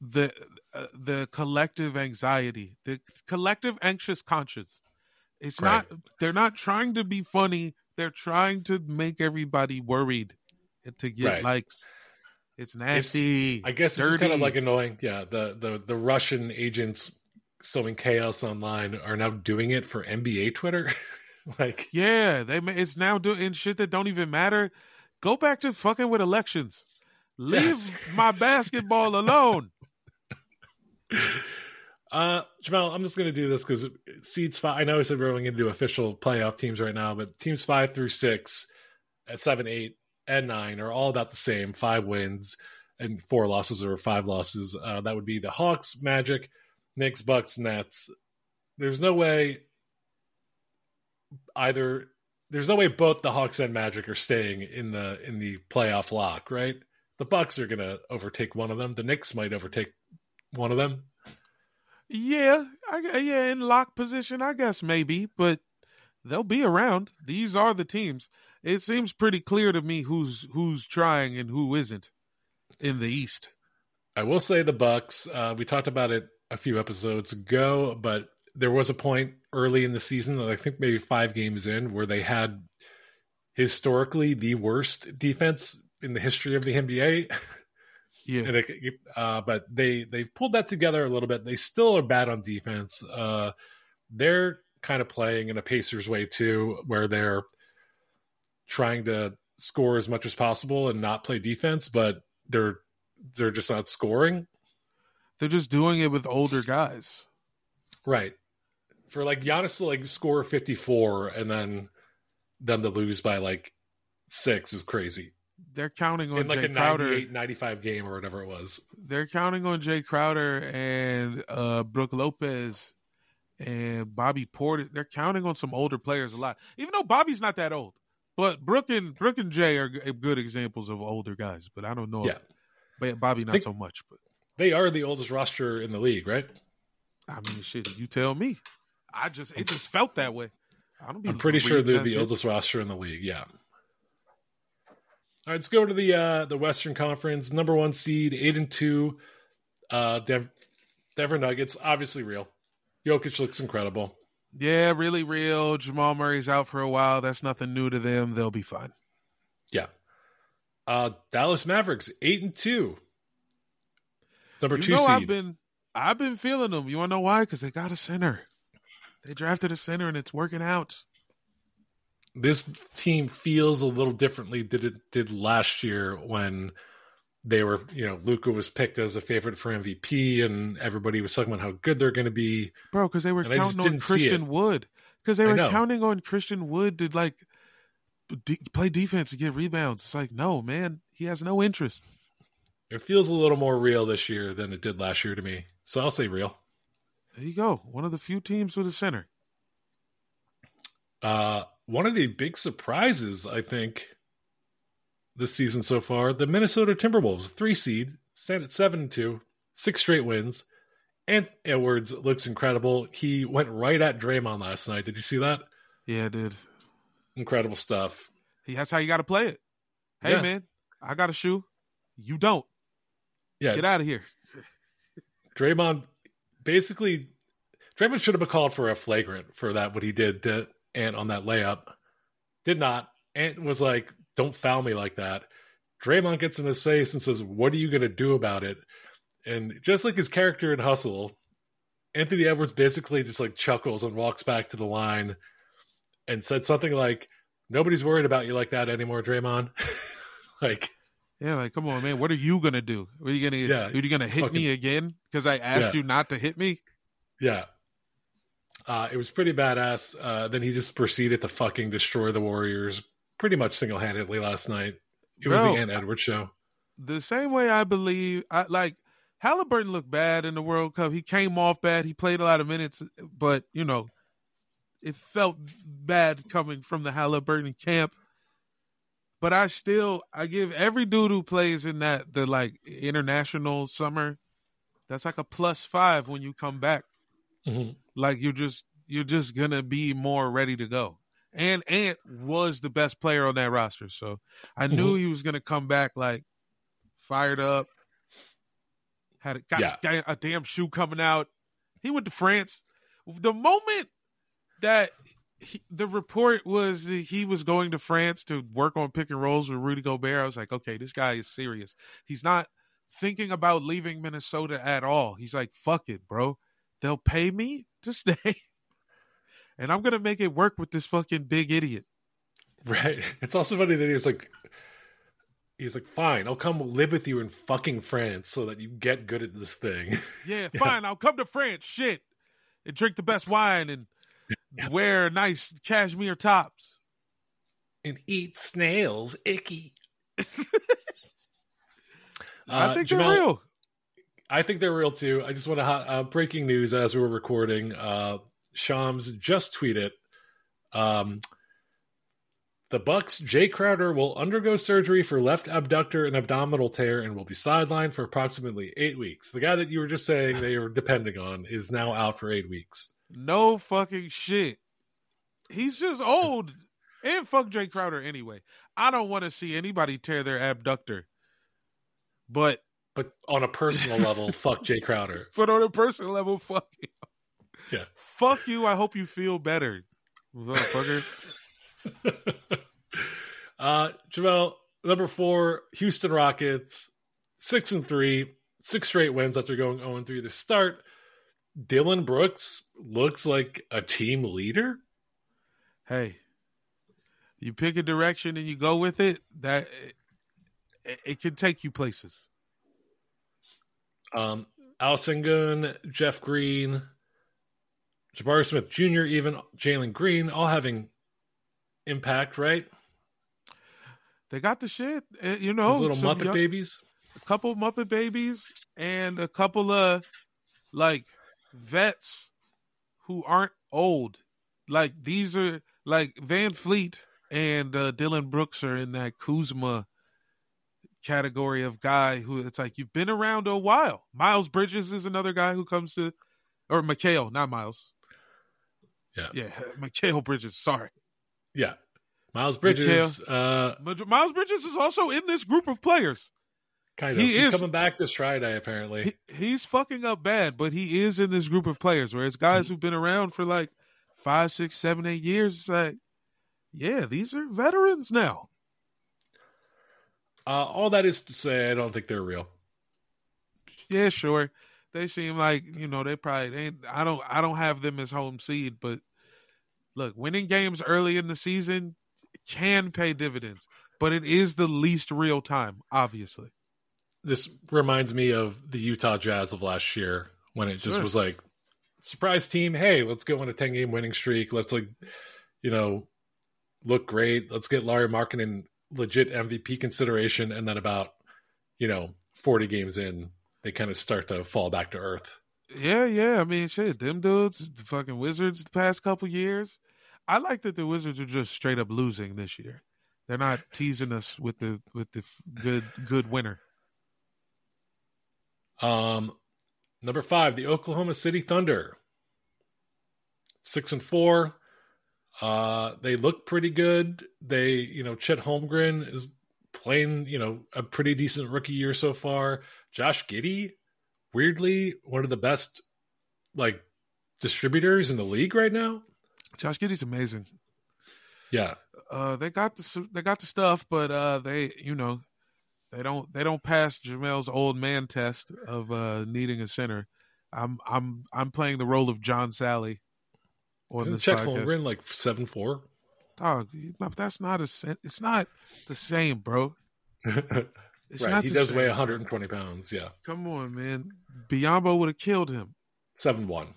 the collective anxiety, the collective anxious conscience. It's right. They're not trying to be funny. They're trying to make everybody worried and to get likes. It's nasty. I guess dirty. It's kind of annoying. Yeah. The Russian agents sowing chaos online are now doing it for NBA Twitter. It's now doing shit that don't even matter. Go back to fucking with elections. Leave my basketball alone. Jamal, I'm just going to do this because seeds 5. I know I said we're only going to do official playoff teams right now, but teams 5 through 6 at 7, 8, and 9 are all about the same. 5 wins and 4 losses or 5 losses. That would be the Hawks, Magic, Knicks, Bucks, Nets. There's no way both the Hawks and Magic are staying in the playoff lock, right? The Bucks are going to overtake one of them. The Knicks might overtake one of them. Yeah. In lock position, I guess maybe, but they'll be around. These are the teams. It seems pretty clear to me who's trying and who isn't in the East. I will say the Bucks, we talked about it a few episodes ago, but there was a point early in the season, I think maybe 5 games in, where they had historically the worst defense in the history of the NBA. Yeah. And but they've pulled that together a little bit. They still are bad on defense. They're kind of playing in a Pacers way too, where they're trying to score as much as possible and not play defense, but they're just not scoring. They're just doing it with older guys. Right. For Giannis to score 54 and then them to lose by 6 is crazy. They're counting on Jay Crowder. In a 98, 95 game or whatever it was. They're counting on Jay Crowder and Brooke Lopez and Bobby Portis. They're counting on some older players a lot. Even though Bobby's not that old. But Brooke and Jay are good examples of older guys. But I don't know. Yeah. But Bobby not so much. But they are the oldest roster in the league, right? I mean, shit, you tell me. It just felt that way. I'm pretty sure they're the oldest roster in the league, yeah. All right, let's go to the Western Conference. Number 1 seed, 8-2, Denver Nuggets. Obviously real. Jokic looks incredible. Yeah, really real. Jamal Murray's out for a while. That's nothing new to them. They'll be fine. Yeah. Dallas Mavericks, 8-2. Number 2 seed. I've been feeling them. You want to know why? Because they got a center. They drafted a center, and it's working out. This team feels a little differently than it did last year when they were, Luka was picked as a favorite for MVP, and everybody was talking about how good they're going to be. Bro, because they were counting on Christian Wood. Because they were counting on Christian Wood to play defense and get rebounds. It's no, man, he has no interest. It feels a little more real this year than it did last year to me. So I'll say real. There you go. One of the few teams with a center. One of the big surprises, I think, this season so far, the Minnesota Timberwolves, 3 seed, stand at 7-2, 6 straight wins. Anthony Edwards looks incredible. He went right at Draymond last night. Did you see that? Yeah, I did. Incredible stuff. That's how you got to play it. Hey, man, I got a shoe. You don't. Yeah. Get out of here. Draymond, basically, Draymond should have been called for a flagrant for that, what he did to Ant on that layup. Did not. Ant was like, don't foul me like that. Draymond gets in his face and says, what are you going to do about it? And just like his character in Hustle, Anthony Edwards basically just like chuckles and walks back to the line and said something like, nobody's worried about you like that anymore, Draymond. Come on, man. What are you going to do? Are you going to hit me again? Because I asked you not to hit me? Yeah. It was pretty badass. Then he just proceeded to fucking destroy the Warriors pretty much single-handedly last night. It was the Ant Edwards show. The same way I believe, Halliburton looked bad in the World Cup. He came off bad. He played a lot of minutes, but, you know, it felt bad coming from the Halliburton camp. But I give every dude who plays in that, the international summer, that's like a +5 when you come back. Mm-hmm. Like you're just going to be more ready to go. And Ant was the best player on that roster. So I knew he was going to come back like fired up. Got a damn shoe coming out. He went to France. The moment that the report was that he was going to France to work on pick and rolls with Rudy Gobert, I was like, okay, this guy is serious. He's not thinking about leaving Minnesota at all. He's like, fuck it, bro. They'll pay me to stay. And I'm going to make it work with this fucking big idiot. Right. It's also funny that he was like, fine, I'll come live with you in fucking France so that you get good at this thing. Yeah, fine, I'll come to France, shit, and drink the best wine and wear nice cashmere tops. And eat snails, icky. I think Jamal, they're real. I think they're real, too. I just want to breaking news as we were recording. Shams just tweeted, the Bucks' Jay Crowder will undergo surgery for left abductor and abdominal tear and will be sidelined for approximately 8 weeks. The guy that you were just saying they are depending on is now out for 8 weeks. No fucking shit. He's just old. And fuck Jay Crowder anyway. I don't want to see anybody tear their abductor. But on a personal level, fuck Jay Crowder. But on a personal level, fuck him. Yeah. Fuck you. I hope you feel better, motherfucker. Jamal, number 4, Houston Rockets, 6-3, 6 straight wins after going 0-3 to start. Dylan Brooks looks like a team leader. Hey, you pick a direction and you go with it, that it can take you places. Al Sengun, Jeff Green, Jabari Smith Jr., even Jalen Green, all having impact, right? They got the shit, you know. Those little Muppet babies, a couple Muppet babies, and a couple of vets who aren't old. Like these are Van Fleet and Dylan Brooks are in that Kuzma category of guy who it's like you've been around a while. Miles Bridges is another guy who comes to, or Mikal, not Miles. Yeah, Mikal Bridges. Sorry. Yeah. Miles Bridges. Miles Bridges is also in this group of players. Kind of. He's coming back this Friday, apparently. He's fucking up bad, but he is in this group of players where it's guys who've been around for 5, 6, 7, 8 years. It's like, yeah, these are veterans now. All that is to say, I don't think they're real. Yeah, sure. They seem like, you know, they probably ain't. I don't have them as home seed, but look, winning games early in the season can pay dividends, but it is the least real time, obviously. This reminds me of the Utah Jazz of last year when it just was like, surprise team, hey, let's go on a 10-game winning streak. Let's, look great. Let's get Larry Markkinen legit MVP consideration. And then about, 40 games in, they kind of start to fall back to earth. Yeah. I mean, shit, them dudes, the fucking Wizards the past couple years. I like that the Wizards are just straight up losing this year. They're not teasing us with the good winner. Number 5, the Oklahoma City Thunder, 6-4, They look pretty good. They, you know, Chet Holmgren is playing, you know, a pretty decent rookie year so far. Josh Giddey, weirdly, one of the best, like, distributors in the league right now. Josh Giddey's amazing. Yeah. They got the stuff, but they, you know, they don't pass Jamel's old man test of needing a center. I'm playing the role of John Sally on Isn't this Chet podcast. Holmgren like 7'4"? Oh, that's not a. It's not the same, bro. It's right. Not he does same. Weigh 120 pounds. Yeah. Come on, man. Biyombo would have killed him. 7'1".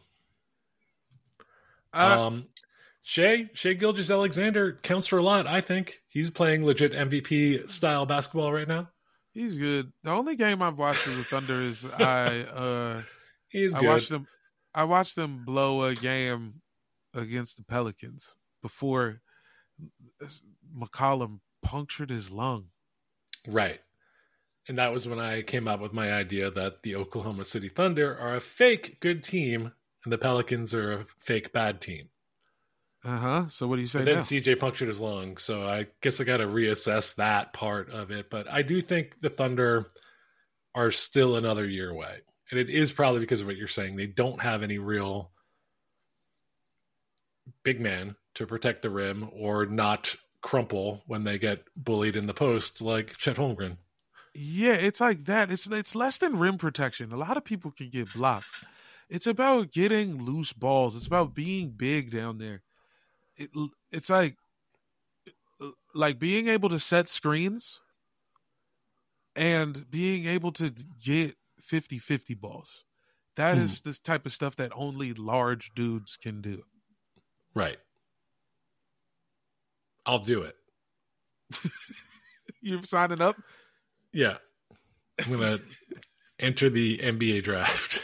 Shai Gilgeous-Alexander counts for a lot, I think. He's playing legit MVP-style basketball right now. He's good. The only game I've watched with the Thunder is I watched them blow a game against the Pelicans before McCollum punctured his lung. Right. And that was when I came up with my idea that the Oklahoma City Thunder are a fake good team and the Pelicans are a fake bad team. Uh-huh. So what do you say now? CJ punctured his lung, so I guess I got to reassess that part of it. But I do think the Thunder are still another year away. And it is probably because of what you're saying. They don't have any real big man to protect the rim or not crumple when they get bullied in the post like Chet Holmgren. Yeah, it's like that. It's less than rim protection. A lot of people can get blocked. It's about getting loose balls. It's about being big down there. It's like being able to set screens and being able to get 50-50 balls. That is this type of stuff that only large dudes can do. Right. I'll do it. You're signing up? Yeah. I'm going to enter the NBA draft.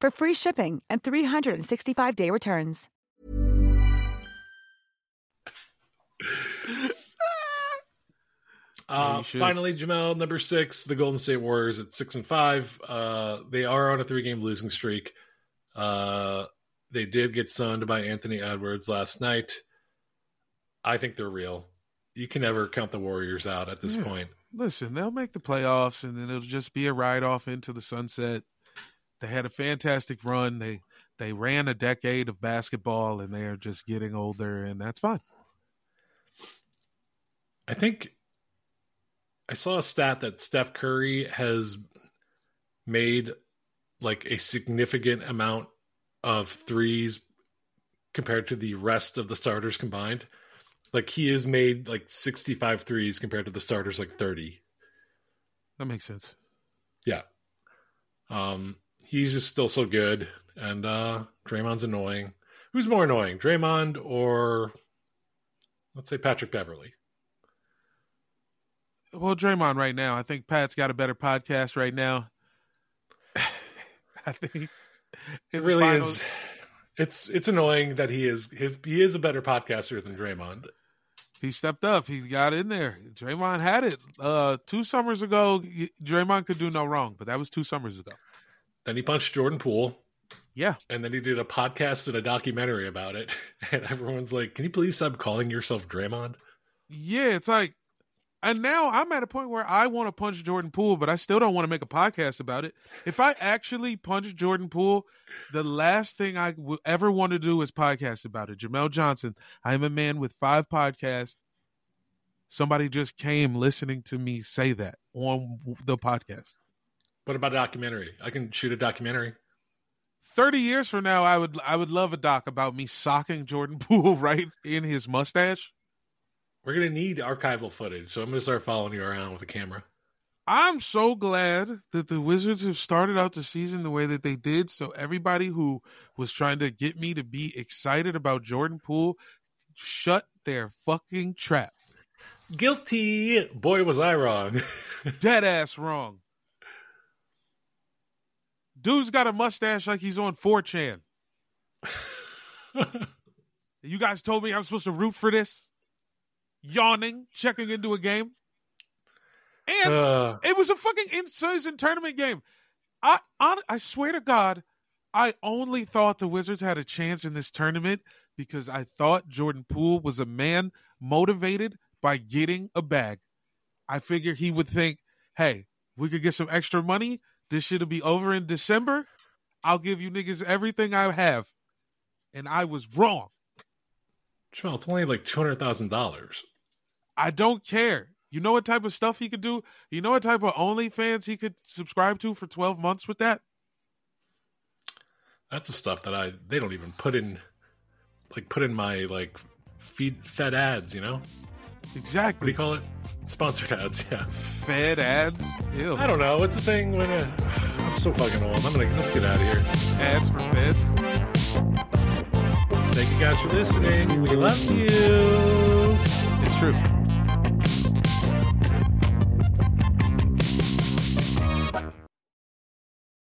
for free shipping and 365-day returns. Finally, Jamal, number 6, the Golden State Warriors at 6-5. They are on a 3-game losing streak. They did get sunned by Anthony Edwards last night. I think they're real. You can never count the Warriors out at this point. Listen, they'll make the playoffs, and then it'll just be a ride-off into the sunset. They had a fantastic run. They ran a decade of basketball, and they are just getting older, and that's fine. I think I saw a stat that Steph Curry has made like a significant amount of threes compared to the rest of the starters combined. Like, he has made, like, 65 threes compared to the starters, like, 30. That makes sense. Yeah. He's just still so good, and Draymond's annoying. Who's more annoying, Draymond or, let's say, Patrick Beverley? Well, Draymond right now. I think Pat's got a better podcast right now. I think it really is. It's annoying that he is a better podcaster than Draymond. He stepped up. He got in there. Draymond had it. 2 summers ago, Draymond could do no wrong, but that was 2 summers ago. Then he punched Jordan Poole. Yeah. And then he did a podcast and a documentary about it. And everyone's like, can you please stop calling yourself Draymond? Yeah, it's like, and now I'm at a point where I want to punch Jordan Poole, but I still don't want to make a podcast about it. If I actually punch Jordan Poole, the last thing I will ever want to do is podcast about it. Jamel Johnson, I am a man with 5 podcasts. Somebody just came listening to me say that on the podcast. What about a documentary? I can shoot a documentary. 30 years from now, I would love a doc about me socking Jordan Poole right in his mustache. We're going to need archival footage, so I'm going to start following you around with a camera. I'm so glad that the Wizards have started out the season the way that they did, so everybody who was trying to get me to be excited about Jordan Poole, shut their fucking trap. Guilty. Boy, was I wrong. Dead ass wrong. Dude's got a mustache like he's on 4chan. You guys told me I'm supposed to root for this? Yawning, checking into a game. And it was a fucking in-season tournament game. I swear to God, I only thought the Wizards had a chance in this tournament because I thought Jordan Poole was a man motivated by getting a bag. I figure he would think, hey, we could get some extra money. This shit'll be over in December. I'll give you niggas everything I have. And I was wrong. Jamal, it's only like $200,000. I don't care. You know what type of stuff he could do? You know what type of OnlyFans he could subscribe to for 12 months with that? That's the stuff that they don't even put in my fed ads, you know? Exactly. What do you call it? Sponsored ads, yeah. Fed ads? Ew. I don't know. What's the thing when I'm so fucking old. Let's get out of here. Ads for feds. Thank you guys for listening. We love you. It's true.